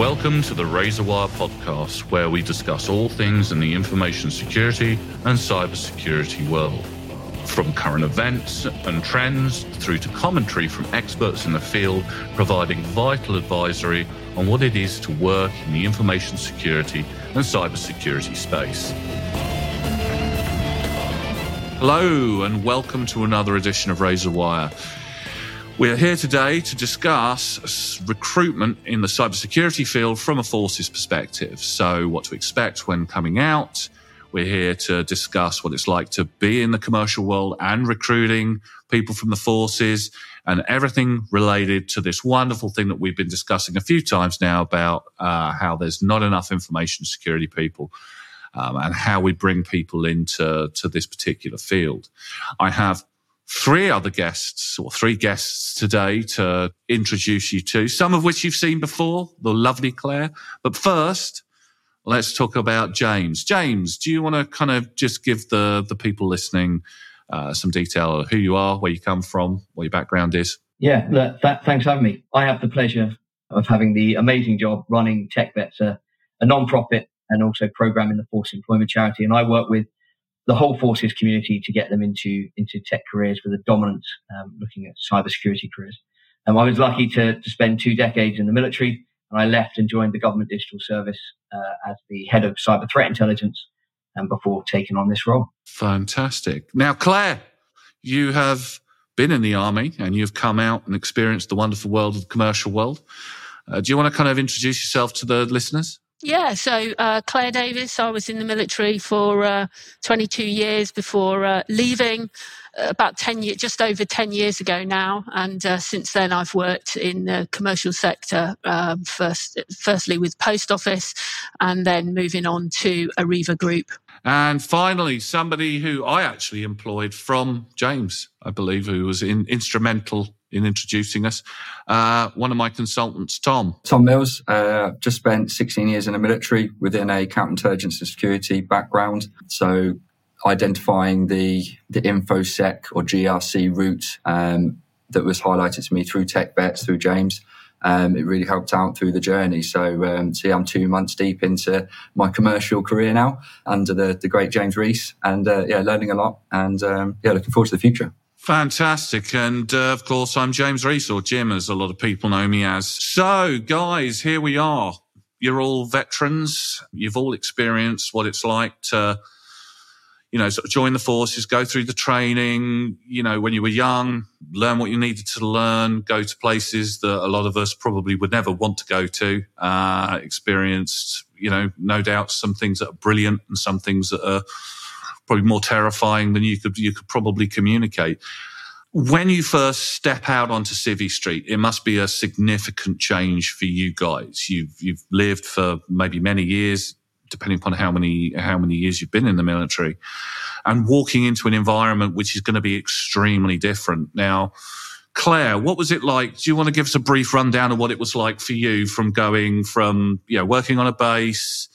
Welcome to the RazorWire podcast, where we discuss all things in the information security and cybersecurity world. From current events and trends through to commentary from experts in the field, providing vital advisory on what it is to work in the information security and cybersecurity space. Hello and welcome to another edition of RazorWire. We're here today to discuss recruitment in the cybersecurity field from a forces perspective. So what to expect when coming out. We're here to discuss what it's like to be in the commercial world and recruiting people from the forces and everything related to this wonderful thing that we've been discussing a few times now about how there's not enough information security people. And how we bring people into this particular field. I have three guests today to introduce you to, some of which you've seen before, the lovely Claire. But first, let's talk about James. James, do you want to kind of just give the people listening some detail of who you are, where you come from, what your background is? Yeah, look, thanks for having me. I have the pleasure of having the amazing job running TechVets, a non-profit and also programming the Force Employment Charity. And I work with the whole forces community to get them into tech careers with a dominance looking at cybersecurity careers. I was lucky to spend 2 decades in the military, and I left and joined the Government Digital Service as the head of cyber threat intelligence and before taking on this role. Fantastic. Now, Claire, you have been in the Army and you've come out and experienced the wonderful world of the commercial world. Do you want to kind of introduce yourself to the listeners? Yeah, so Claire Davis, I was in the military for 22 years before leaving about 10 years, just over 10 years ago now. And since then, I've worked in the commercial sector, firstly with Post Office and then moving on to Arriva Group. And finally, somebody who I actually employed from James, I believe, who was instrumental in introducing us, one of my consultants, Tom Mills, just spent 16 years in the military within a counterintelligence and security background. So identifying the InfoSec or GRC route that was highlighted to me through TechVets, through James, it really helped out through the journey. So I'm 2 months deep into my commercial career now under the great James Rees, and learning a lot and looking forward to the future. Fantastic. And of course, I'm James Rees, or Jim, as a lot of people know me as. So guys, here we are. You're all veterans. You've all experienced what it's like to, sort of join the forces, go through the training, when you were young, learn what you needed to learn, go to places that a lot of us probably would never want to go to, experienced, no doubt some things that are brilliant and some things that are probably more terrifying than you could probably communicate. When you first step out onto Civvy Street, it must be a significant change for you guys. You've lived for maybe many years, depending upon how many years you've been in the military, and walking into an environment which is going to be extremely different. Now, Claire, what was it like? Do you want to give us a brief rundown of what it was like for you from going from working on a base,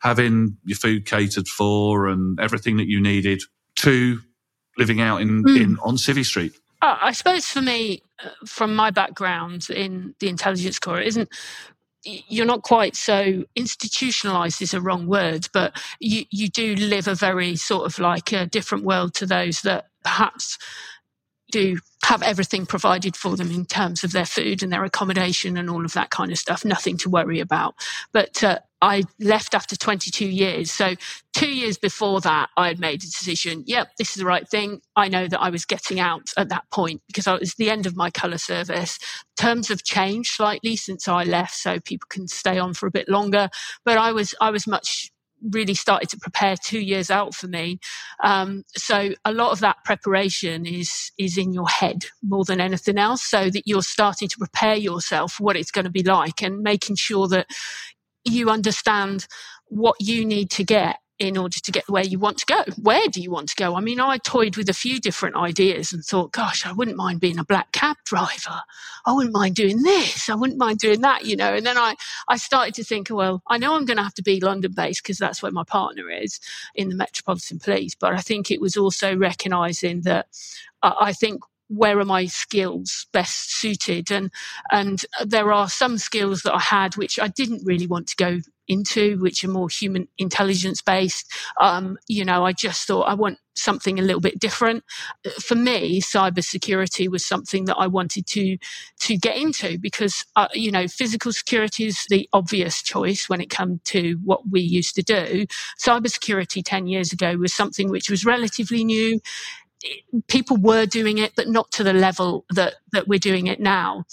having your food catered for and everything that you needed, to living out on Civvy Street? I suppose for me, from my background in the Intelligence Corps, you're not quite so institutionalised is a wrong word, but you do live a very sort of like a different world to those that perhaps do have everything provided for them in terms of their food and their accommodation and all of that kind of stuff, nothing to worry about. But I left after 22 years. So 2 years before that, I had made a decision, this is the right thing. I know that I was getting out at that point because it was the end of my colour service. Terms have changed slightly since I left, so people can stay on for a bit longer. But I was much... really started to prepare 2 years out for me. So a lot of that preparation is in your head more than anything else, so that you're starting to prepare yourself for what it's going to be like and making sure that you understand what you need to get in order to get where you want to go. Where do you want to go? I mean, I toyed with a few different ideas and thought, gosh, I wouldn't mind being a black cab driver. I wouldn't mind doing this. I wouldn't mind doing that, And then I started to think, well, I know I'm going to have to be London-based because that's where my partner is in the Metropolitan Police. But I think it was also recognising that I think where are my skills best suited? And there are some skills that I had which I didn't really want to go into, which are more human intelligence based. I just thought I want something a little bit different. For me, cybersecurity was something that I wanted to get into because, physical security is the obvious choice when it comes to what we used to do. Cybersecurity 10 years ago was something which was relatively new. People were doing it, but not to the level that we're doing it now.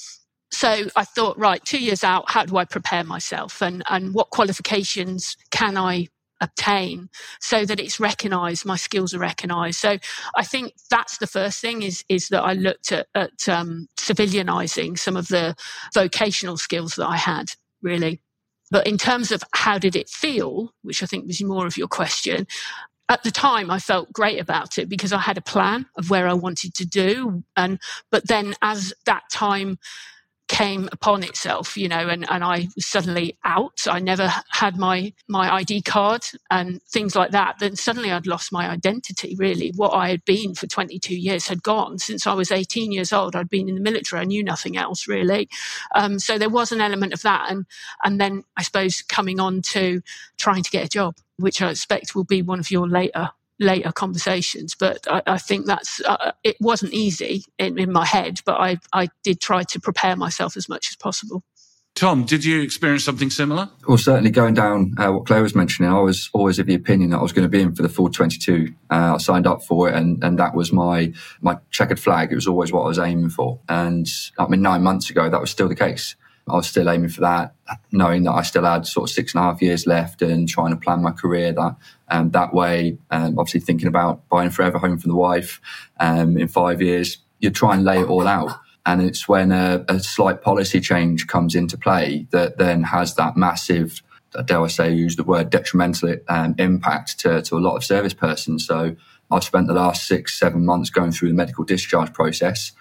So I thought, right, 2 years out, how do I prepare myself and what qualifications can I obtain so that it's recognised, my skills are recognised. So I think that's the first thing is that I looked at civilianising some of the vocational skills that I had, really. But in terms of how did it feel, which I think was more of your question, at the time, I felt great about it because I had a plan of where I wanted to do. But then as that time came upon itself, and I was suddenly out, I never had my ID card and things like that, then suddenly I'd lost my identity, really. What I had been for 22 years had gone. Since I was 18 years old, I'd been in the military. I knew nothing else, really. So there was an element of that. And then, I suppose, coming on to trying to get a job, which I expect will be one of your later conversations. But I think that's it wasn't easy in my head, but I did try to prepare myself as much as possible. Tom, did you experience something similar? Well, certainly going down what Claire was mentioning, I was always of the opinion that I was going to be in for the full 22. I signed up for it and that was my checkered flag. It was always what I was aiming for. And 9 months ago, that was still the case. I was still aiming for that, knowing that I still had sort of 6.5 years left and trying to plan my career that way. Obviously thinking about buying a forever home for the wife in 5 years, you try and lay it all out. And it's when a slight policy change comes into play that then has that massive, dare I say, use the word detrimental impact to a lot of service persons. So I've spent the last 6-7 months going through the medical discharge process,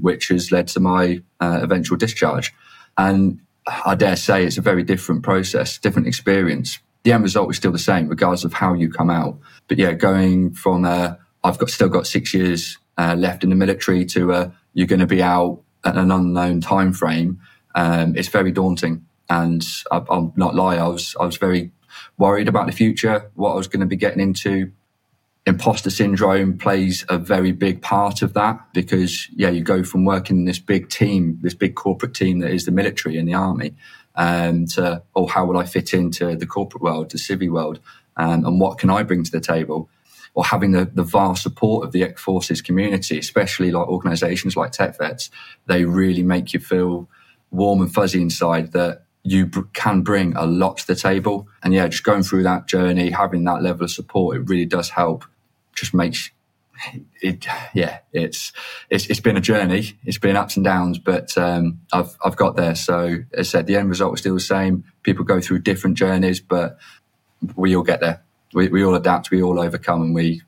which has led to my eventual discharge. And I dare say it's a very different process, different experience. The end result is still the same, regardless of how you come out. But yeah, going from I've still got 6 years left in the military to you're going to be out at an unknown time frame, it's very daunting. And I'll not lie, I was very worried about the future, what I was going to be getting into. Imposter syndrome plays a very big part of that because, yeah, you go from working in this big team, this big corporate team that is the military and the army, to, oh, how will I fit into the corporate world, the civvy world, and what can I bring to the table? Or having the vast support of the ex-forces community, especially like organisations like TechVets, they really make you feel warm and fuzzy inside that you can bring a lot to the table. And, yeah, just going through that journey, having that level of support, it really does help. Just makes it, yeah, it's been a journey. It's been ups and downs, but I've got there. So as I said, the end result is still the same. People go through different journeys, but we all get there. We all adapt, we all overcome, and we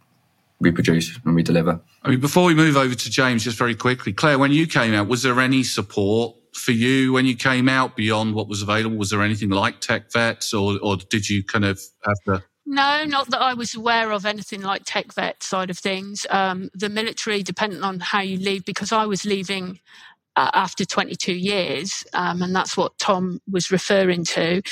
produce and we deliver. I mean, before we move over to James, just very quickly, Claire, when you came out, was there any support for you when you came out beyond what was available? Was there anything like TechVets, or did you kind of have the... No, not that I was aware of anything like TechVet side of things. The military, dependent on how you leave, because I was leaving after 22 years, and that's what Tom was referring to.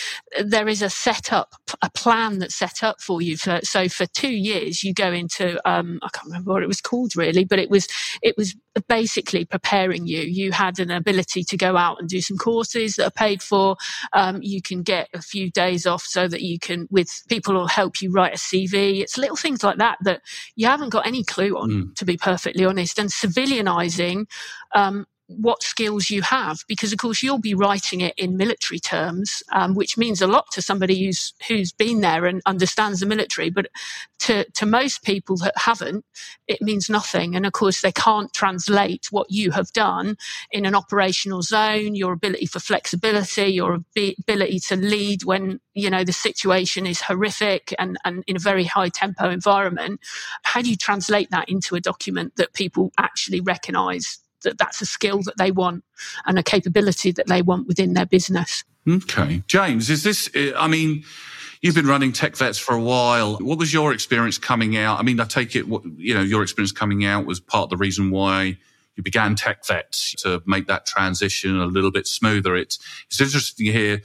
There is a plan that's set up for you. So for 2 years, you go into, I can't remember what it was called really, but it was basically preparing you. You had an ability to go out and do some courses that are paid for. You can get a few days off so that you can, with people who'll help you write a CV. It's little things like that that you haven't got any clue on, to be perfectly honest. And civilianising what skills you have, because of course you'll be writing it in military terms, which means a lot to somebody who's been there and understands the military, but to most people that haven't, it means nothing. And of course they can't translate what you have done in an operational zone, your ability for flexibility, your ability to lead when the situation is horrific and in a very high tempo environment. How do you translate that into a document that people actually recognise that's a skill that they want and a capability that they want within their business? Okay. James, is this, You've been running TechVets for a while. What was your experience coming out? I mean, I take it, your experience coming out was part of the reason why you began TechVets, to make that transition a little bit smoother. It's interesting to hear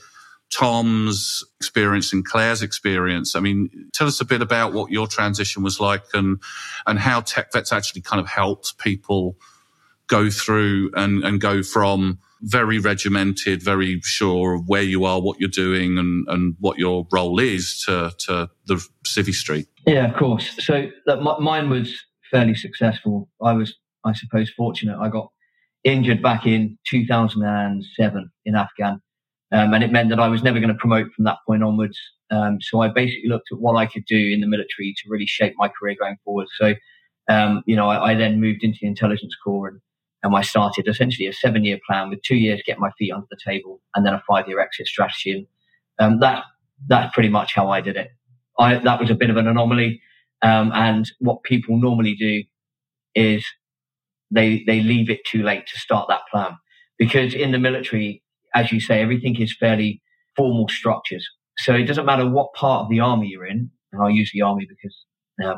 Tom's experience and Claire's experience. I mean, tell us a bit about what your transition was like and how TechVets actually kind of helped people go through and go from very regimented, very sure of where you are, what you're doing and what your role is to the civvy street. Yeah, of course. So mine was fairly successful. I was, I suppose, fortunate. I got injured back in 2007 in Afghan. And it meant that I was never going to promote from that point onwards. So I basically looked at what I could do in the military to really shape my career going forward. So, I then moved into the Intelligence Corps and I started essentially a 7-year plan with 2 years to get my feet under the table and then a 5-year exit strategy. And that's pretty much how I did it. That was a bit of an anomaly. And what people normally do is they leave it too late to start that plan. Because in the military, as you say, everything is fairly formal structures. So it doesn't matter what part of the army you're in, and I'll use the army because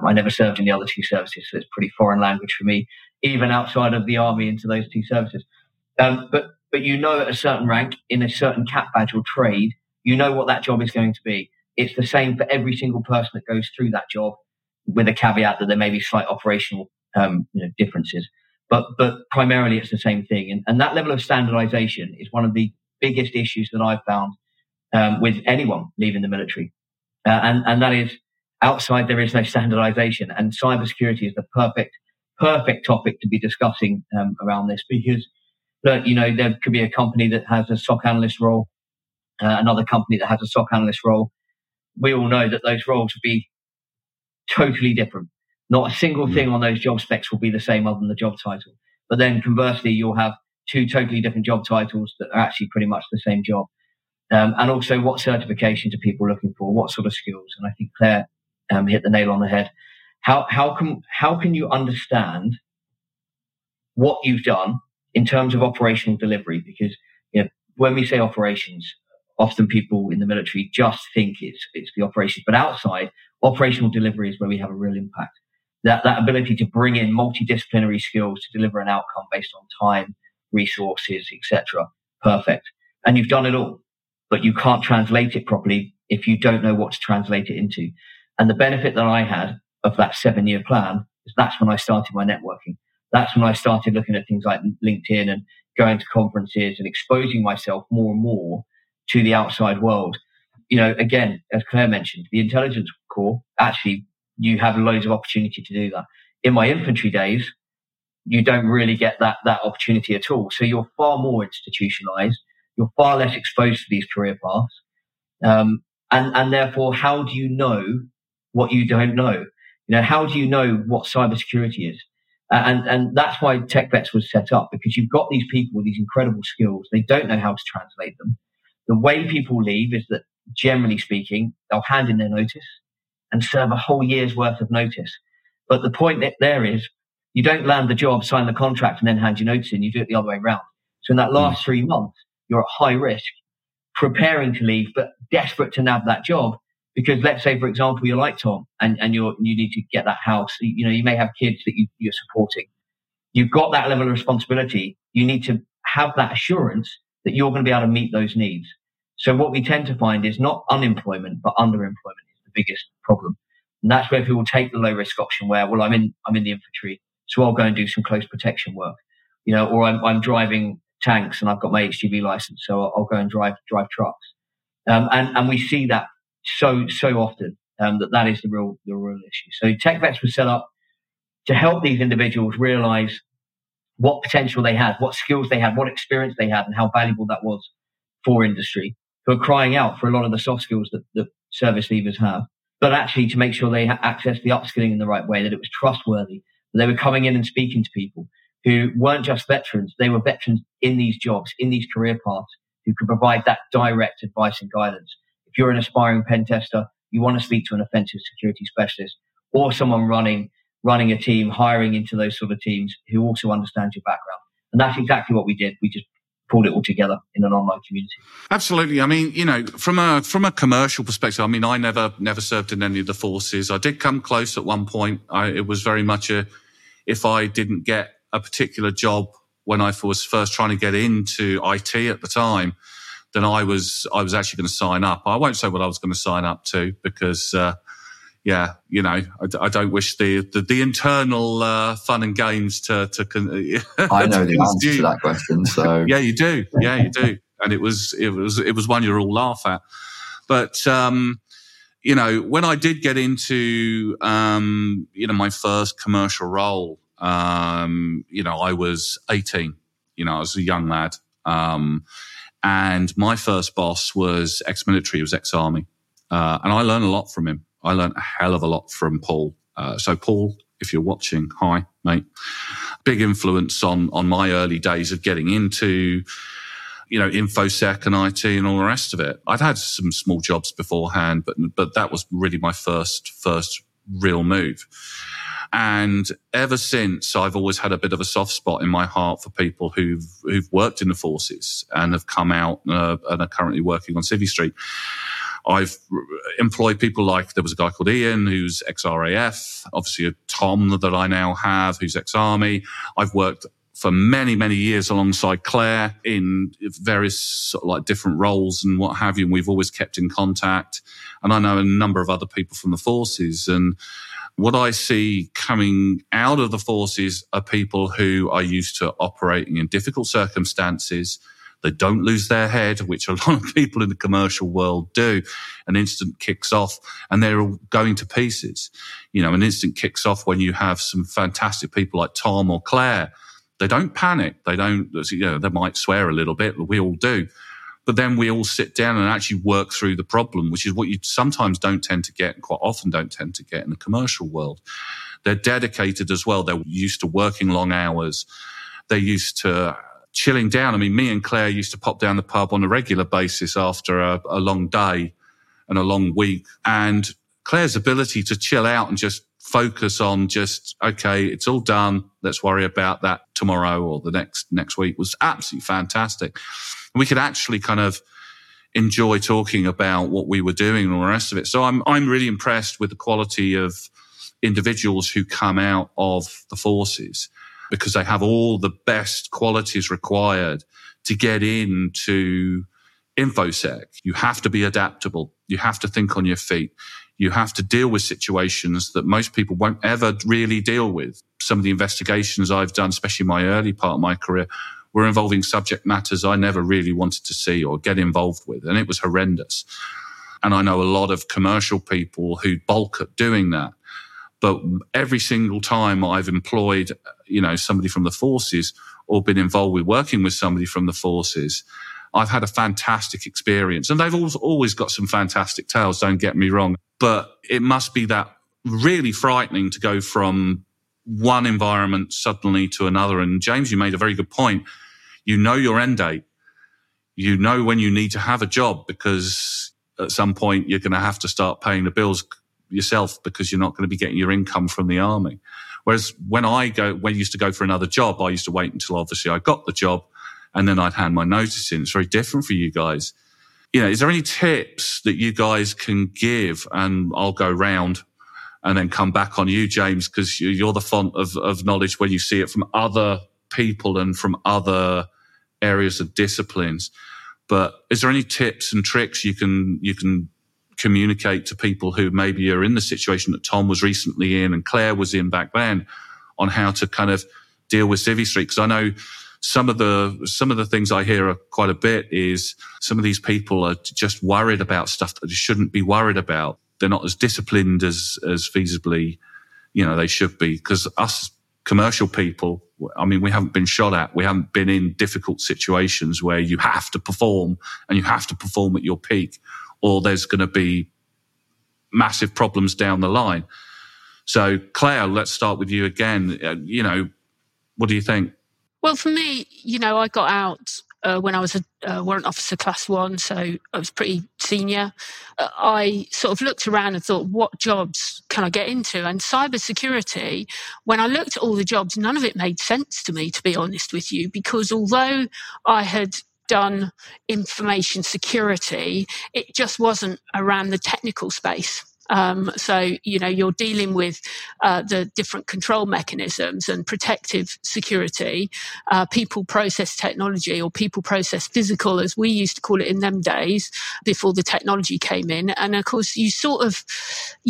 I never served in the other two services, so it's pretty foreign language for me, even outside of the army into those two services. But you know at a certain rank, in a certain cap badge or trade, you know what that job is going to be. It's the same for every single person that goes through that job, with a caveat that there may be slight operational differences. But primarily it's the same thing. And that level of standardization is one of the biggest issues that I've found with anyone leaving the military. And that is, outside there is no standardization, and cybersecurity is the perfect topic to be discussing around this, because look, there could be a company that has a SOC analyst role, another company that has a SOC analyst role. We all know that those roles would be totally different. Not a single thing on those job specs will be the same other than the job title. But then conversely, you'll have two totally different job titles that are actually pretty much the same job. And also, what certifications are people looking for? What sort of skills? And I think Claire hit the nail on the head. How can you understand what you've done in terms of operational delivery? Because when we say operations, often people in the military just think it's the operations. But outside, operational delivery is where we have a real impact. That ability to bring in multidisciplinary skills to deliver an outcome based on time, resources, etc. Perfect. And you've done it all, but you can't translate it properly if you don't know what to translate it into. And the benefit that I had of that 7-year plan is that's when I started my networking. That's when I started looking at things like LinkedIn and going to conferences and exposing myself more and more to the outside world. Again, as Claire mentioned, the Intelligence Corps, actually, you have loads of opportunity to do that. In my infantry days, you don't really get that opportunity at all. So you're far more institutionalized. You're far less exposed to these career paths. And therefore, how do you know what you don't know? How do you know what cybersecurity is? And that's why TechVets was set up, because you've got these people with these incredible skills. They don't know how to translate them. The way people leave is that, generally speaking, they'll hand in their notice and serve a whole year's worth of notice. But the point there is, you don't land the job, sign the contract, and then hand your notice in. You do it the other way around. So in that last 3 months, you're at high risk, preparing to leave, but desperate to nab that job. Because let's say, for example, you're like Tom and you need to get that house. You may have kids that you're supporting. You've got that level of responsibility. You need to have that assurance that you're going to be able to meet those needs. So what we tend to find is not unemployment, but underemployment is the biggest problem. And that's where people take the low risk option where, well, I'm in the infantry, so I'll go and do some close protection work, or I'm driving tanks and I've got my HGV license, so I'll go and drive trucks. And we see that so often, that is the real issue. So TechVets was set up to help these individuals realize what potential they had, what skills they had, what experience they had, and how valuable that was for industry, who are crying out for a lot of the soft skills that the service leavers have, but actually to make sure they accessed the upskilling in the right way, that it was trustworthy, that they were coming in and speaking to people who weren't just veterans, they were veterans in these jobs, in these career paths, who could provide that direct advice and guidance. If you're an aspiring pen tester, you want to speak to an offensive security specialist or someone running a team, hiring into those sort of teams who also understands your background. And that's exactly what we did. We just pulled it all together in an online community. Absolutely. I mean, you know, from a commercial perspective, I mean, I never served in any of the forces. I did come close at one point. It was very much if I didn't get a particular job when I was first trying to get into IT at the time, then I was actually going to sign up. I won't say what I was going to sign up to because, I don't wish the internal fun and games to I know the answer to that question. So yeah, you do. Yeah, you do. And it was one you all laugh at. But you know, when I did get into my first commercial role, I was 18. You know, I was a young lad, and my first boss was ex-military. He was ex-army, and I learned a lot from him. I learned a hell of a lot from Paul. So Paul, if you're watching, hi, mate. Big influence on my early days of getting into, you know, InfoSec and IT and all the rest of it. I'd had some small jobs beforehand, but that was really my first real move. And ever since, I've always had a bit of a soft spot in my heart for people who've worked in the forces and have come out and are currently working on Civvy Street. I've employed people like, there was a guy called Ian, who's ex-RAF, obviously a Tom that I now have, who's ex-Army. I've worked for many, many years alongside Claire in various sort of like different roles and what have you, and we've always kept in contact. And I know a number of other people from the forces. And what I see coming out of the forces are people who are used to operating in difficult circumstances. They don't lose their head, which a lot of people in the commercial world do. An incident kicks off and they're all going to pieces. You know, an incident kicks off when you have some fantastic people like Tom or Claire. They don't panic. They don't, you know, they might swear a little bit. We all do. But then we all sit down and actually work through the problem, which is what you sometimes don't tend to get and quite often don't tend to get in the commercial world. They're dedicated as well. They're used to working long hours. They're used to chilling down. I mean, me and Claire used to pop down the pub on a regular basis after a long day and a long week. And Claire's ability to chill out and just focus on just, okay, it's all done. Let's worry about that tomorrow or the next week was absolutely fantastic. And we could actually kind of enjoy talking about what we were doing and all the rest of it. So I'm really impressed with the quality of individuals who come out of the forces, because they have all the best qualities required to get into InfoSec. You have to be adaptable. You have to think on your feet. You have to deal with situations that most people won't ever really deal with. Some of the investigations I've done, especially in my early part of my career, were involving subject matters I never really wanted to see or get involved with, and it was horrendous. And I know a lot of commercial people who balk at doing that. But every single time I've employed, you know, somebody from the forces or been involved with working with somebody from the forces, I've had a fantastic experience. And they've always got some fantastic tales, don't get me wrong. But it must be that really frightening to go from one environment suddenly to another. And James, you made a very good point. You know your end date. You know when you need to have a job, because at some point you're going to have to start paying the bills yourself, because you're not going to be getting your income from the army. Whereas when I used to go for another job, I used to wait until obviously I got the job and then I'd hand my notice in. It's very different for you guys. You know, is there any tips that you guys can give? And I'll go round and then come back on you, James, because you're the font of knowledge when you see it from other people and from other areas of disciplines. But is there any tips and tricks you can communicate to people who maybe are in the situation that Tom was recently in and Claire was in back then, on how to kind of deal with Civvy Street? Because I know some of the things I hear are quite a bit is some of these people are just worried about stuff that they shouldn't be worried about. They're not as disciplined as feasibly, you know, they should be. Because us commercial people, I mean, we haven't been shot at. We haven't been in difficult situations where you have to perform and you have to perform at your peak, or there's going to be massive problems down the line. So, Claire, let's start with you again. You know, what do you think? Well, for me, you know, I got out when I was a warrant officer class 1, so I was pretty senior. I sort of looked around and thought, what jobs can I get into? And cybersecurity, when I looked at all the jobs, none of it made sense to me, to be honest with you, because although I had done information security, it just wasn't around the technical space. So, you know, you're dealing with the different control mechanisms and protective security, people process technology, or people process physical, as we used to call it in them days before the technology came in. And of course, you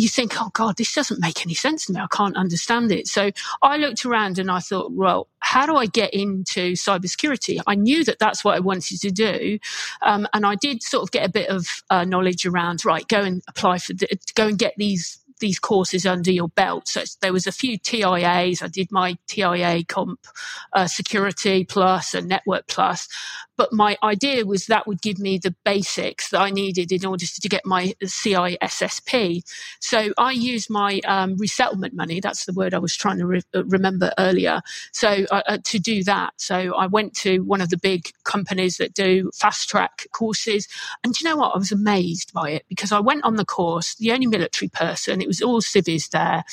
think, oh God, this doesn't make any sense to me. I can't understand it. So I looked around and I thought, well, how do I get into cybersecurity? I knew that that's what I wanted to do. And I did sort of get a bit of knowledge around, right, go and apply for, go and get these courses under your belt. So there was a few TIAs. I did my TIA comp, Security Plus and Network Plus. But my idea was that would give me the basics that I needed in order to get my CISSP. So I used my resettlement money, that's the word I was trying to remember earlier, so to do that. So I went to one of the big companies that do fast-track courses. And do you know what? I was amazed by it because I went on the course, the only military person, it was all civvies there.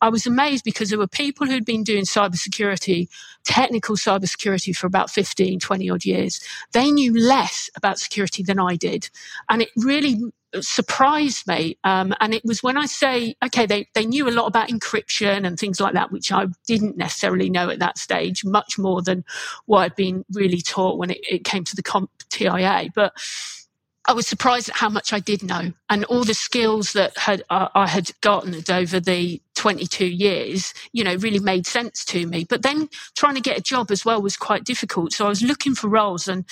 I was amazed because there were people who'd been doing cybersecurity, technical cybersecurity, for about 15, 20-odd years. They knew less about security than I did. And it really surprised me. And it was when I say, okay, they knew a lot about encryption and things like that, which I didn't necessarily know at that stage, much more than what I'd been really taught when it came to the comp TIA. But I was surprised at how much I did know, and all the skills that I had garnered over the 22 years, you know, really made sense to me. But then trying to get a job as well was quite difficult. So I was looking for roles, and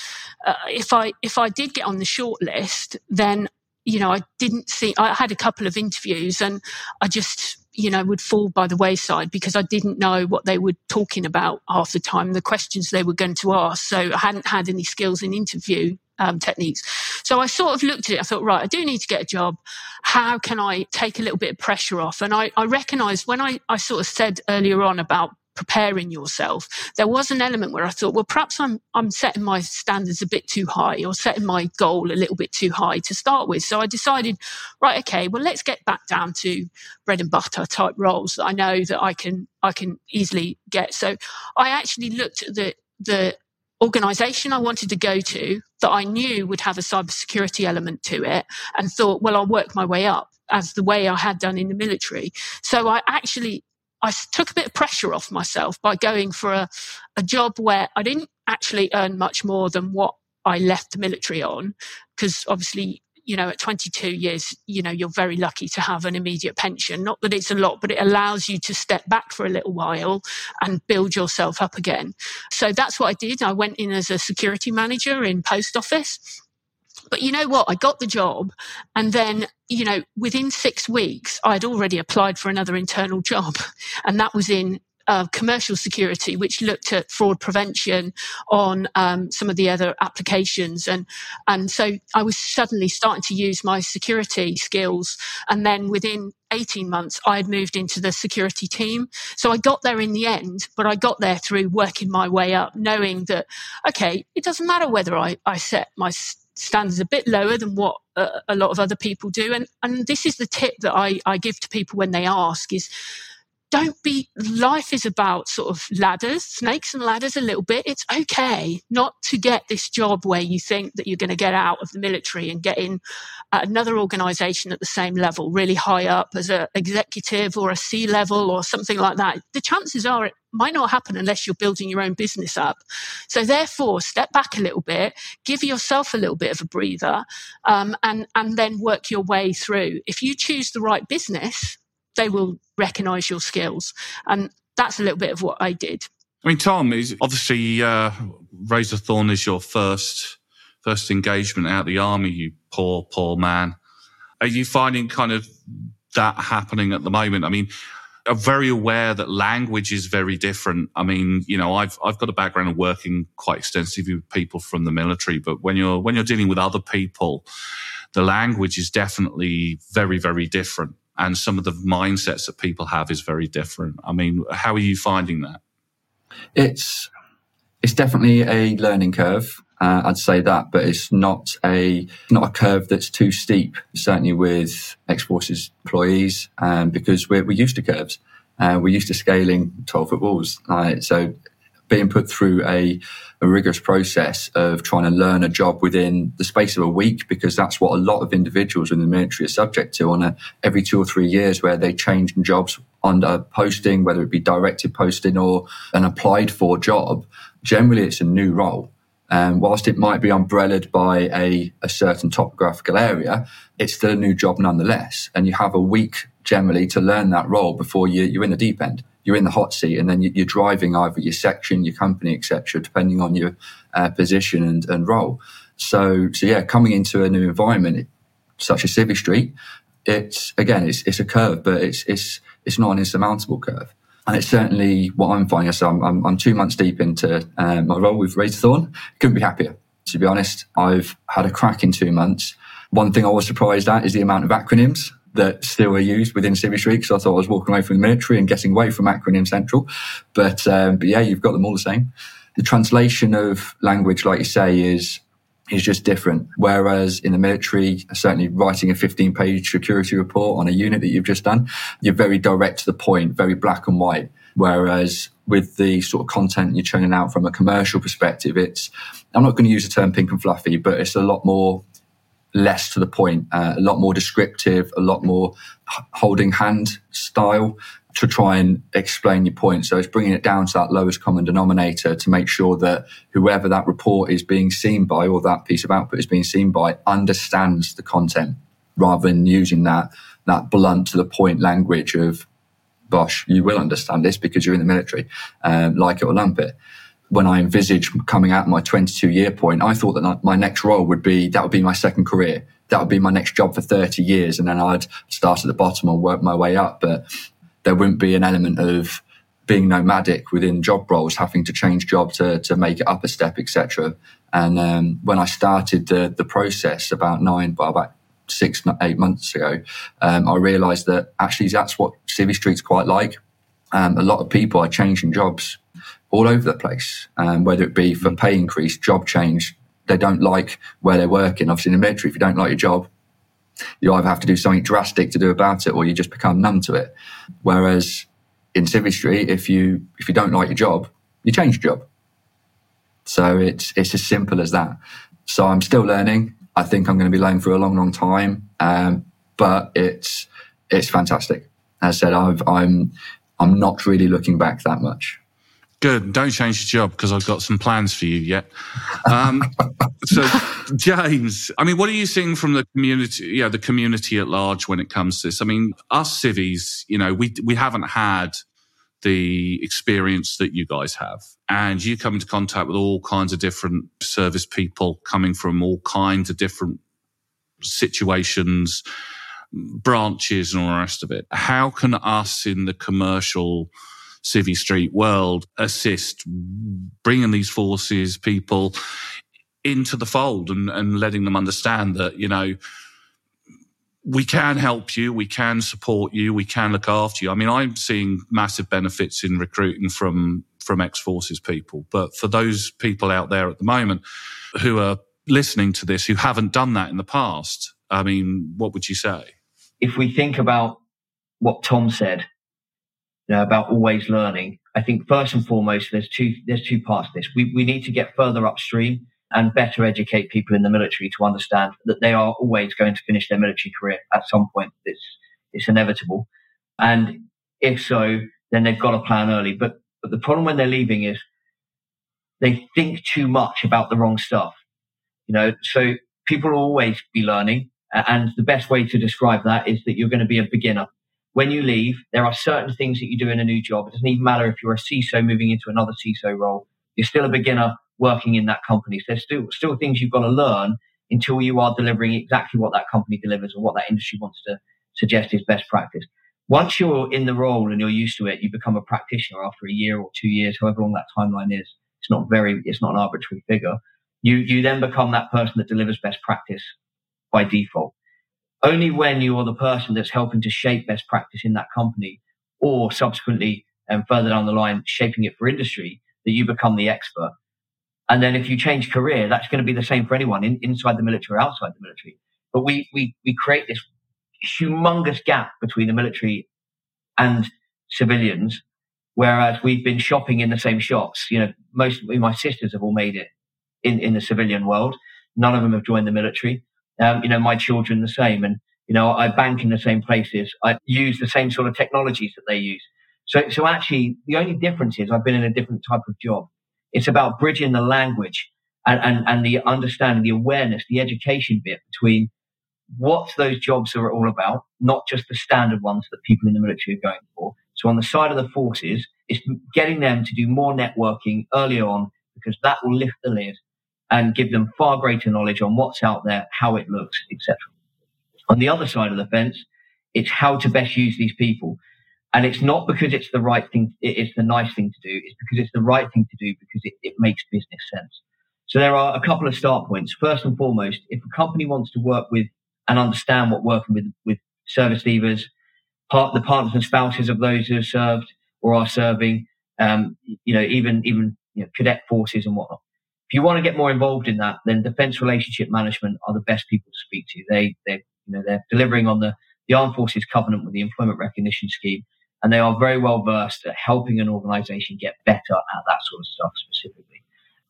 if I did get on the shortlist, then, you know, I had a couple of interviews and I just, you know, would fall by the wayside because I didn't know what they were talking about half the time, the questions they were going to ask. So I hadn't had any skills in interview techniques. So I sort of looked at it. I thought, right, I do need to get a job. How can I take a little bit of pressure off? And I recognised when I sort of said earlier on about preparing yourself, there was an element where I thought, well, perhaps I'm setting my standards a bit too high, or setting my goal a little bit too high to start with. So I decided, right, okay, well, let's get back down to bread and butter type roles that I know that I can easily get. So I actually looked at the organisation I wanted to go to that I knew would have a cybersecurity element to it, and thought, well, I'll work my way up as the way I had done in the military. So I took a bit of pressure off myself by going for a job where I didn't actually earn much more than what I left the military on, because obviously, you know, at 22 years, you know, you're very lucky to have an immediate pension. Not that it's a lot, but it allows you to step back for a little while and build yourself up again. So that's what I did. I went in as a security manager in Post Office. But you know what? I got the job, and then, you know, within 6 weeks, I'd already applied for another internal job, and that was in commercial security, which looked at fraud prevention on some of the other applications. And so I was suddenly starting to use my security skills. And then within 18 months, I had moved into the security team. So I got there in the end, but I got there through working my way up, knowing that, okay, it doesn't matter whether I set my standards a bit lower than what a lot of other people do. And this is the tip that I give to people when they ask is, life is about sort of ladders, snakes and ladders a little bit. It's okay not to get this job where you think that you're going to get out of the military and get in another organisation at the same level, really high up as an executive or a C-level or something like that. The chances are it might not happen unless you're building your own business up. So therefore, step back a little bit, give yourself a little bit of a breather, and then work your way through. If you choose the right business, they will recognise your skills. And that's a little bit of what I did. I mean, Tom, is obviously Razorthorn is your first engagement out of the army, you poor man. Are you finding kind of that happening at the moment? I mean, I'm very aware that language is very different. I mean, you know, I've got a background of working quite extensively with people from the military, but when you're dealing with other people, the language is definitely very, very different. And some of the mindsets that people have is very different. I mean, how are you finding that? It's definitely a learning curve. I'd say that, but it's not a curve that's too steep, certainly with ex-forces employees, because we're used to curves. We're used to scaling 12-foot walls. So being put through a rigorous process of trying to learn a job within the space of a week, because that's what a lot of individuals in the military are subject to on every 2 or 3 years, where they change jobs under posting, whether it be directed posting or an applied for job. Generally, it's a new role. And whilst it might be umbrellaed by a certain topographical area, it's still a new job nonetheless. And you have a week generally to learn that role before you're in the deep end, you're in the hot seat, and then you're driving either your section, your company, etc., depending on your position and role. So yeah, coming into a new environment such as Civistry, it's a curve, but it's not an insurmountable curve. And it's certainly what I'm finding. So I'm 2 months deep into my role with Razorthorn. Couldn't be happier, to be honest. I've had a crack in 2 months. One thing I was surprised at is the amount of acronyms that still are used within Civistry, because I thought I was walking away from the military and getting away from acronym central. But yeah, you've got them all the same. The translation of language, like you say, is just different. Whereas in the military, certainly writing a 15-page security report on a unit that you've just done, you're very direct to the point, very black and white. Whereas with the sort of content you're churning out from a commercial perspective, I'm not going to use the term pink and fluffy, but it's a lot more less to the point, a lot more descriptive, a lot more holding hand style to try and explain your point. So it's bringing it down to that lowest common denominator to make sure that whoever that report is being seen by, or that piece of output is being seen by, understands the content, rather than using that blunt to the point language of, bosh, you will understand this because you're in the military, like it or lump it. When I envisaged coming out my 22-year point, I thought that my next role would be my second career. That would be my next job for 30 years. And then I'd start at the bottom and work my way up. But there wouldn't be an element of being nomadic within job roles, having to change job to make it up a step, etc. And when I started the process about 6 or 8 months ago, I realised that actually that's what Civistry's quite like. A lot of people are changing jobs all over the place, whether it be for pay increase, job change. They don't like where they're working. Obviously, in the military, if you don't like your job, you either have to do something drastic to do about it, or you just become numb to it. Whereas in Civistry, if you don't like your job, you change job. So it's as simple as that. So I'm still learning. I think I'm going to be learning for a long, long time. But it's fantastic. As I said, I'm not really looking back that much. Good. Don't change your job, because I've got some plans for you yet. So, James, I mean, what are you seeing from the community? Yeah, the community at large when it comes to this. I mean, us civvies, we haven't had the experience that you guys have, and you come into contact with all kinds of different service people coming from all kinds of different situations, branches, and all the rest of it. How can us in the commercial Civistry world assist bringing these forces people into the fold and letting them understand that, we can help you, we can support you, we can look after you? I mean, I'm seeing massive benefits in recruiting from ex-forces people. But for those people out there at the moment who are listening to this, who haven't done that in the past, I mean, what would you say? If we think about what Tom said, about always learning, I think first and foremost, there's two parts to this. We need to get further upstream and better educate people in the military to understand that they are always going to finish their military career at some point. It's inevitable. And if so, then they've got to plan early. But the problem when they're leaving is they think too much about the wrong stuff. So people will always be learning. And the best way to describe that is that you're going to be a beginner. When you leave, there are certain things that you do in a new job. It doesn't even matter if you're a CISO moving into another CISO role. You're still a beginner working in that company. So there's still things you've got to learn until you are delivering exactly what that company delivers or what that industry wants to suggest is best practice. Once you're in the role and you're used to it, you become a practitioner after a year or 2 years, however long that timeline is. It's not an arbitrary figure. You then become that person that delivers best practice by default. Only when you are the person that's helping to shape best practice in that company, or subsequently and further down the line, shaping it for industry, that you become the expert. And then if you change career, that's going to be the same for anyone inside the military or outside the military. But we create this humongous gap between the military and civilians, whereas we've been shopping in the same shops. You know, most of my sisters have all made it in the civilian world. None of them have joined the military. You know, my children the same. And, you know, I bank in the same places. I use the same sort of technologies that they use. So actually, the only difference is I've been in a different type of job. It's about bridging the language and the understanding, the awareness, the education bit between what those jobs are all about, not just the standard ones that people in the military are going for. So on the side of the forces, it's getting them to do more networking early on, because that will lift the lid and give them far greater knowledge on what's out there, how it looks, etc. On the other side of the fence, it's how to best use these people. And it's not because it's the right thing, it's the nice thing to do. It's because it's the right thing to do, because it makes business sense. So there are a couple of start points. First and foremost, if a company wants to work with and understand what working with service leavers, the partners and spouses of those who have served or are serving, you know, even you know, cadet forces and whatnot. If you want to get more involved in that, then Defense Relationship Management are the best people to speak to. They're delivering on the Armed Forces Covenant with the Employment Recognition Scheme. And they are very well versed at helping an organization get better at that sort of stuff specifically.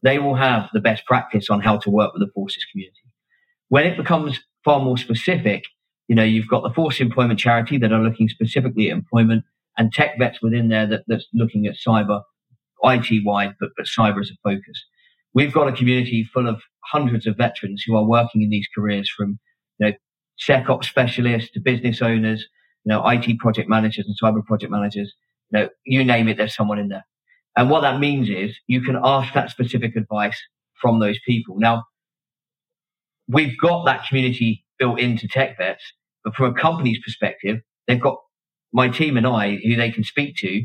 They will have the best practice on how to work with the forces community. When it becomes far more specific, you know, you've got the Force Employment Charity that are looking specifically at employment, and TechVets within there that's looking at cyber, IT-wide, but cyber as a focus. We've got a community full of hundreds of veterans who are working in these careers, from, you know, SecOps specialists to business owners, you know, IT project managers and cyber project managers, you know, you name it, there's someone in there. And what that means is you can ask that specific advice from those people. Now, we've got that community built into TechVets, but from a company's perspective, they've got my team and I who they can speak to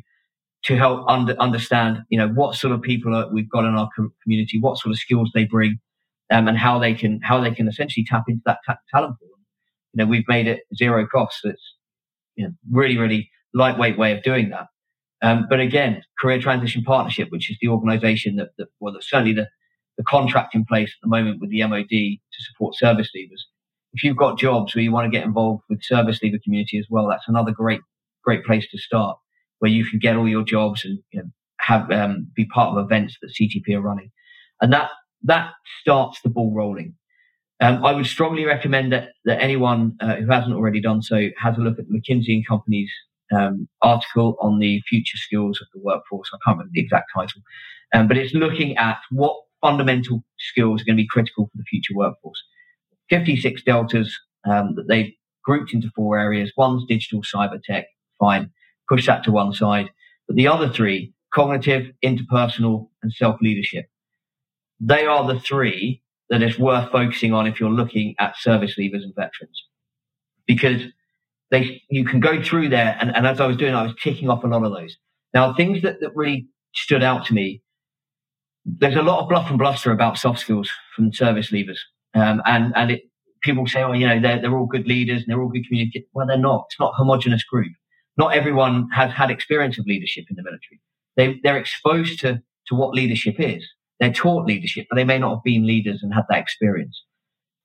help understand, you know, what sort of people we've got in our community, what sort of skills they bring, and how they can essentially tap into that talent pool. You know, we've made it zero cost. So it's, you know, really, really lightweight way of doing that. But again, Career Transition Partnership, which is the organisation that's certainly the contract in place at the moment with the MOD to support service leavers. If you've got jobs where you want to get involved with service leaver community as well, that's another great place to start, where you can get all your jobs and, you know, have be part of events that CTP are running, and that starts the ball rolling. I would strongly recommend that anyone who hasn't already done so has a look at McKinsey & Company's article on the future skills of the workforce. I can't remember the exact title, but it's looking at what fundamental skills are going to be critical for the future workforce. 56 deltas that they've grouped into four areas. One's digital, cyber tech, fine, push that to one side. But the other three, cognitive, interpersonal, and self-leadership, they are the three that it's worth focusing on if you're looking at service leavers and veterans, because you can go through there. And as I was doing, I was ticking off a lot of those. Now, things that really stood out to me, there's a lot of bluff and bluster about soft skills from service leavers. People say, oh, you know, they're all good leaders and they're all good communicators. Well, they're not. It's not a homogenous group. Not everyone has had experience of leadership in the military. They're exposed to what leadership is. They're taught leadership, but they may not have been leaders and had that experience.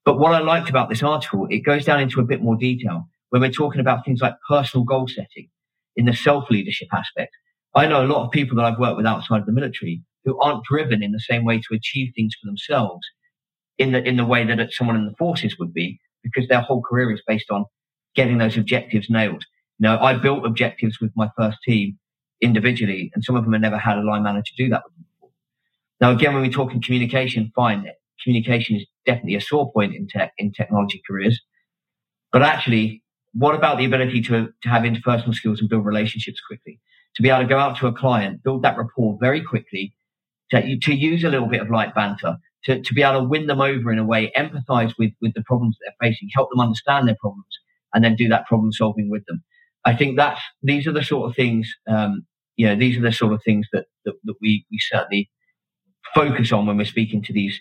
But what I liked about this article, it goes down into a bit more detail when we're talking about things like personal goal setting in the self-leadership aspect. I know a lot of people that I've worked with outside of the military who aren't driven in the same way to achieve things for themselves in the way that someone in the forces would be, because their whole career is based on getting those objectives nailed. You know, I built objectives with my first team individually, and some of them have never had a line manager do that with them. Now, again, when we talk in communication, fine. Communication is definitely a sore point in technology careers. But actually, what about the ability to have interpersonal skills and build relationships quickly? To be able to go out to a client, build that rapport very quickly, to use a little bit of light banter, to be able to win them over in a way, empathize with the problems that they're facing, help them understand their problems, and then do that problem solving with them. I think these are the sort of things, that we certainly focus on when we're speaking to these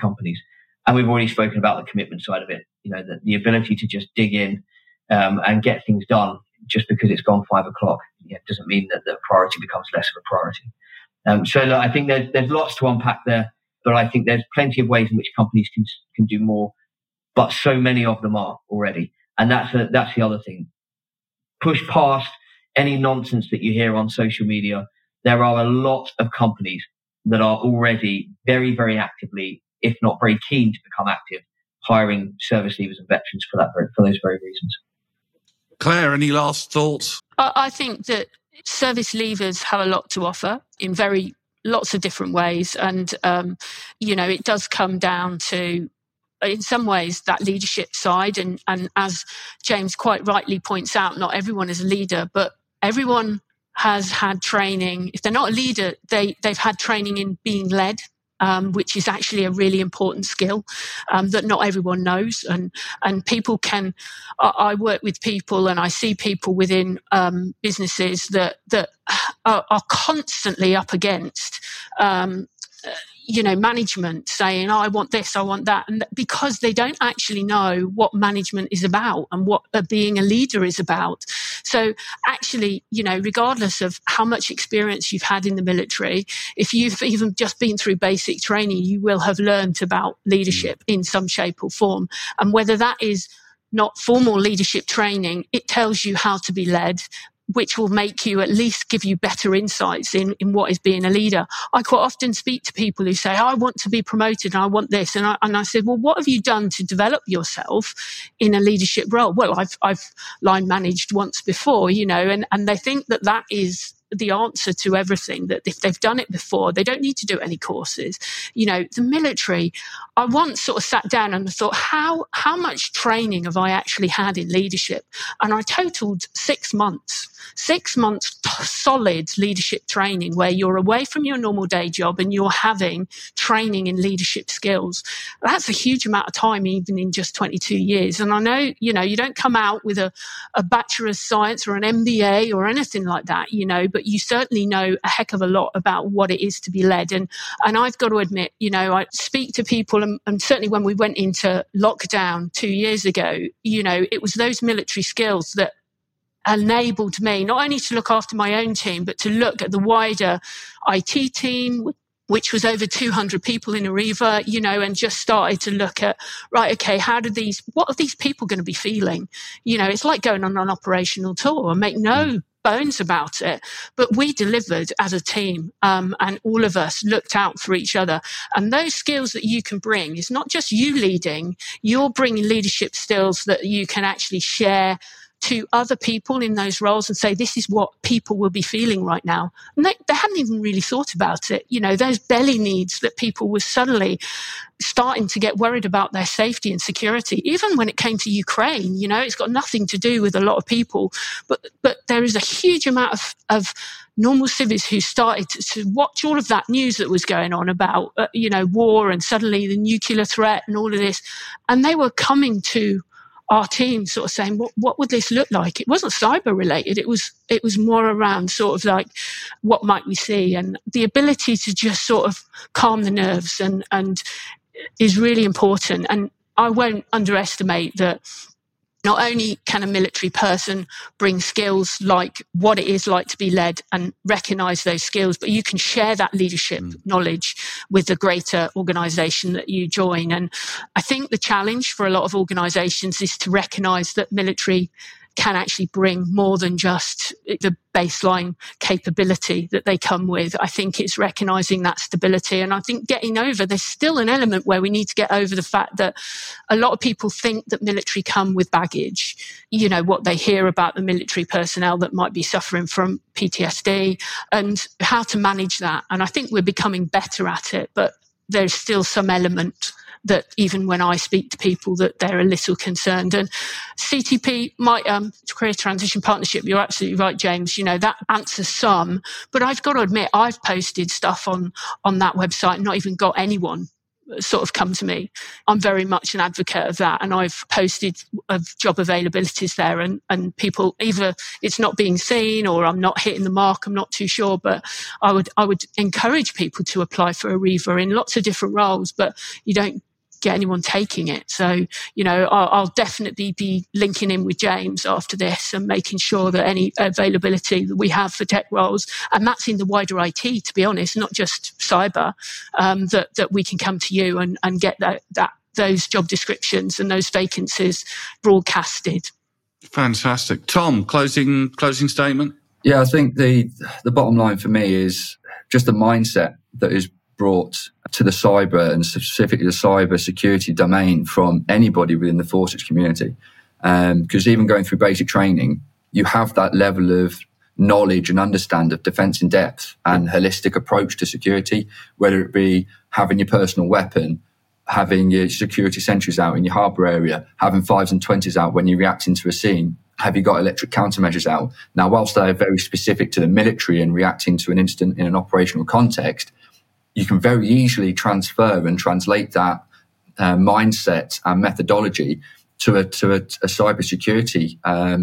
companies. And we've already spoken about the commitment side of it, you know, the ability to just dig in and get things done. Just because it's gone 5:00, you know, doesn't mean that the priority becomes less of a priority. So I think there's lots to unpack there. but I think there's plenty of ways in which companies can do more, but so many of them are already. And that's the other thing. Push past any nonsense that you hear on social media. There are a lot of companies that are already very, very actively, if not very keen to become active, hiring service leavers and veterans for those very reasons. Claire, any last thoughts? I think that service leavers have a lot to offer in lots of different ways. And, it does come down to, in some ways, that leadership side. And as James quite rightly points out, not everyone is a leader, but everyone has had training. If they're not a leader, they've had training in being led, which is actually a really important skill that not everyone knows. And people can... I work with people and I see people within businesses that are constantly up against management saying, oh, I want this, I want that. And because they don't actually know what management is about and what being a leader is about. So actually, regardless of how much experience you've had in the military, if you've even just been through basic training, you will have learned about leadership in some shape or form. And whether that is not formal leadership training, it tells you how to be led, which will make you at least give you better insights in what is being a leader. I quite often speak to people who say, I want to be promoted and I want this. And I said, well, what have you done to develop yourself in a leadership role? Well, I've line managed once before, and they think that is the answer to everything, that if they've done it before, they don't need to do any courses. The military, I once sort of sat down and thought, how much training have I actually had in leadership? And I totaled 6 months solid leadership training where you're away from your normal day job and you're having training in leadership skills. That's a huge amount of time, even in just 22 years. And I know, you don't come out with a Bachelor of Science or an MBA or anything like that, but you certainly know a heck of a lot about what it is to be led. And I've got to admit, I speak to people and certainly when we went into lockdown 2 years ago, it was those military skills that enabled me not only to look after my own team, but to look at the wider IT team, which was over 200 people in Arriva, and just started to look at, right, okay, what are these people going to be feeling? It's like going on an operational tour. I make no bones about it, but we delivered as a team, and all of us looked out for each other. And those skills that you can bring, it's not just you leading, you're bringing leadership skills that you can actually share to other people in those roles and say, this is what people will be feeling right now. And they hadn't even really thought about it. Those belly needs that people were suddenly starting to get worried about their safety and security, even when it came to Ukraine, it's got nothing to do with a lot of people. But there is a huge amount of normal civvies who started to watch all of that news that was going on about, war and suddenly the nuclear threat and all of this. And they were coming to our team sort of saying, what would this look like? It wasn't cyber related. It was more around sort of like, what might we see? And the ability to just sort of calm the nerves and is really important. And I won't underestimate that. Not only can a military person bring skills like what it is like to be led and recognise those skills, but you can share that leadership knowledge with the greater organisation that you join. And I think the challenge for a lot of organisations is to recognise that military can actually bring more than just the baseline capability that they come with. I think it's recognising that stability. And I think there's still an element where we need to get over the fact that a lot of people think that military come with baggage. What they hear about the military personnel that might be suffering from PTSD and how to manage that. And I think we're becoming better at it, but there's still some element that even when I speak to people that they're a little concerned. And CTP, my Career Transition Partnership, you're absolutely right, James, that answers some. But I've got to admit, I've posted stuff on that website and not even got anyone sort of come to me. I'm very much an advocate of that. And I've posted of job availabilities there and people, either it's not being seen or I'm not hitting the mark, I'm not too sure, but I would encourage people to apply for Arriva in lots of different roles, but you don't get anyone taking it. So, you know, I'll definitely be linking in with James after this and making sure that any availability that we have for tech roles, and that's in the wider IT, to be honest, not just cyber, that we can come to you and get those job descriptions and those vacancies broadcasted. Fantastic. Tom, closing statement? Yeah, I think the bottom line for me is just the mindset that is brought to the cyber and specifically the cyber security domain from anybody within the forces community. Because even going through basic training, you have that level of knowledge and understand of defense in depth and holistic approach to security, whether it be having your personal weapon, having your security sentries out in your harbour area, having 5s and 20s out when you're reacting to a scene. Have you got electric countermeasures out? Now, whilst they're very specific to the military and reacting to an incident in an operational context, you can very easily transfer and translate that mindset and methodology to a cybersecurity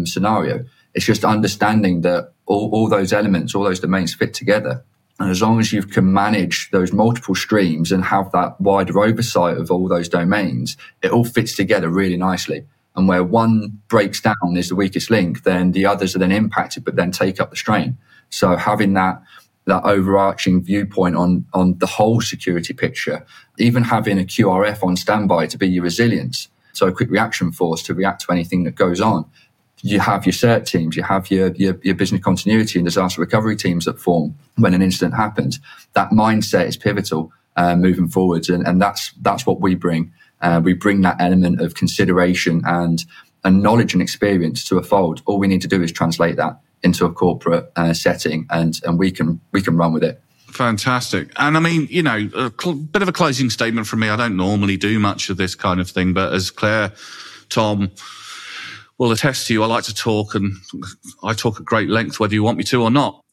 scenario. It's just understanding that all those elements, all those domains fit together. And as long as you can manage those multiple streams and have that wider oversight of all those domains, it all fits together really nicely. And where one breaks down is the weakest link, then the others are then impacted, but then take up the strain. So having that overarching viewpoint on the whole security picture, even having a QRF on standby to be your resilience, so a quick reaction force to react to anything that goes on. You have your CERT teams, you have your business continuity and disaster recovery teams that form when an incident happens. That mindset is pivotal moving forwards, and that's what we bring. We bring that element of consideration and knowledge and experience to a fold. All we need to do is translate that into a corporate setting, and we can run with it. Fantastic. And I mean, you know, a bit of a closing statement from me. I don't normally do much of this kind of thing, but as Claire, Tom will attest to, you, I like to talk, and I talk at great length, whether you want me to or not.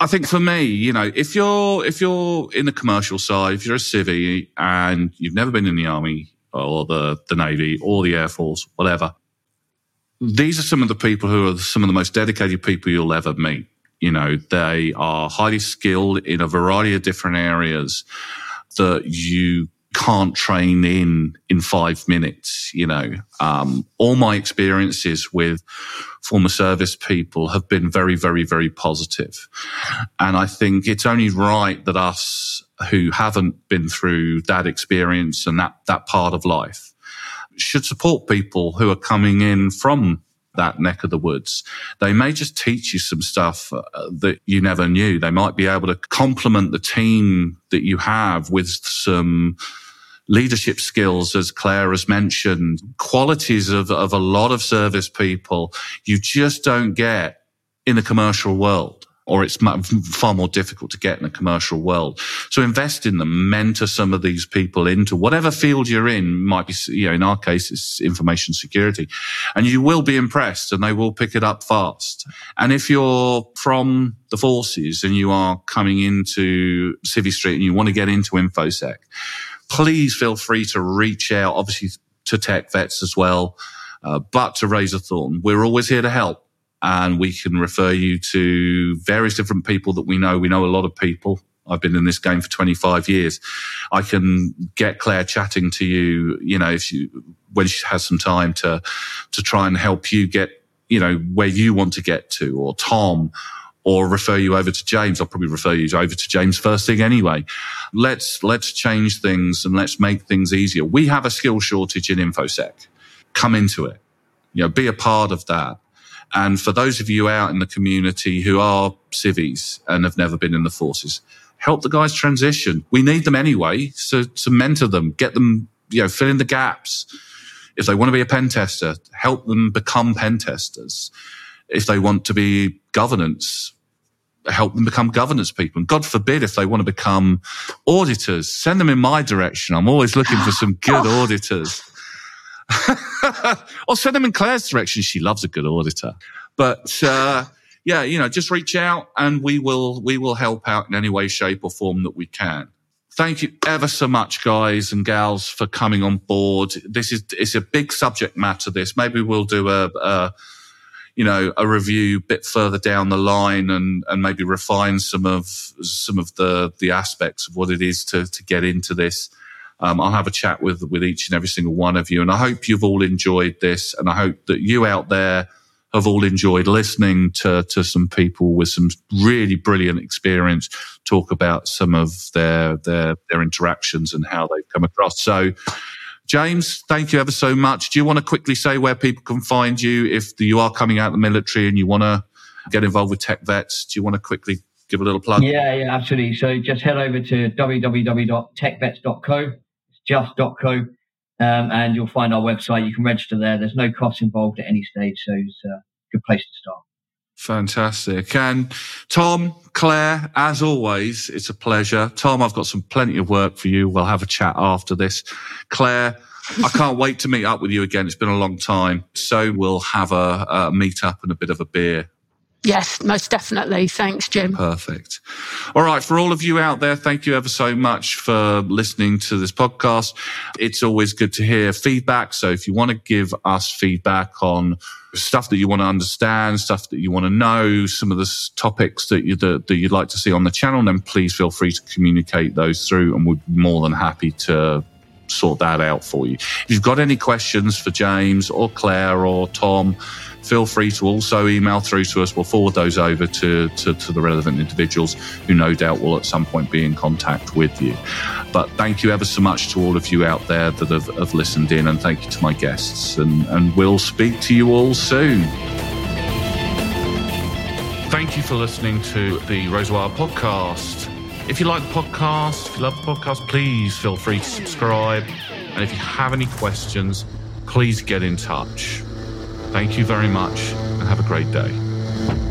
I think for me, you know, if you're in the commercial side, if you're a civvy and you've never been in the army or the Navy or the Air Force, whatever, these are some of the people who are some of the most dedicated people you'll ever meet. You know, they are highly skilled in a variety of different areas that you can't train in 5 minutes, you know. All my experiences with former service people have been very, very, very positive. And I think it's only right that us who haven't been through that experience and that part of life should support people who are coming in from that neck of the woods. They may just teach you some stuff that you never knew. They might be able to complement the team that you have with some leadership skills, as Claire has mentioned, qualities of a lot of service people you just don't get in the commercial world, or it's far more difficult to get in the commercial world. So invest in them, mentor some of these people into whatever field you're in, might be, you know, in our case, it's information security, and you will be impressed and they will pick it up fast. And if you're from the forces and you are coming into Civvy Street and you want to get into InfoSec, please feel free to reach out, obviously to TechVets as well, but to Razor Thornton. We're always here to help. And we can refer you to various different people that we know. We know a lot of people. I've been in this game for 25 years. I can get Claire chatting to you, you know, when she has some time to try and help you get, you know, where you want to get to, or Tom, or refer you over to James. I'll probably refer you over to James first thing anyway. Let's change things and let's make things easier. We have a skill shortage in InfoSec. Come into it. You know, be a part of that. And for those of you out in the community who are civvies and have never been in the forces, help the guys transition. We need them anyway, so mentor them, get them, you know, fill in the gaps. If they want to be a pen tester, help them become pen testers. If they want to be governance, help them become governance people. And God forbid if they want to become auditors, send them in my direction. I'm always looking for some good auditors. Or send them in Claire's direction. She loves a good auditor. But yeah, you know, just reach out and we will help out in any way, shape or form that we can. Thank you ever so much, guys and gals, for coming on board. It's a big subject matter, this. Maybe we'll do a review a bit further down the line and maybe refine some of the aspects of what it is to get into this. I'll have a chat with each and every single one of you. And I hope you've all enjoyed this. And I hope that you out there have all enjoyed listening to some people with some really brilliant experience talk about some of their interactions and how they've come across. So, James, thank you ever so much. Do you want to quickly say where people can find you if you are coming out of the military and you want to get involved with TechVets? Do you want to quickly give a little plug? Yeah, absolutely. So just head over to www.techvets.co. It's just .co, and you'll find our website. You can register there. There's no cost involved at any stage, so it's a good place to start. Fantastic. And Tom, Claire, as always, it's a pleasure. Tom, I've got plenty of work for you. We'll have a chat after this. Claire, I can't wait to meet up with you again. It's been a long time. So we'll have a meet up and a bit of a beer. Yes, most definitely. Thanks, Jim. Perfect. All right. For all of you out there, thank you ever so much for listening to this podcast. It's always good to hear feedback. So if you want to give us feedback on stuff that you want to understand, stuff that you want to know, some of the topics that you'd like to see on the channel, then please feel free to communicate those through and we'd be more than happy to sort that out for you. If you've got any questions for James or Claire or Tom, feel free to also email through to us. We'll forward those over to the relevant individuals who no doubt will at some point be in contact with you. But thank you ever so much to all of you out there that have listened in, and thank you to my guests. And we'll speak to you all soon. Thank you for listening to the RazorWire podcast. If you like the podcast, if you love the podcast, please feel free to subscribe. And if you have any questions, please get in touch. Thank you very much and have a great day.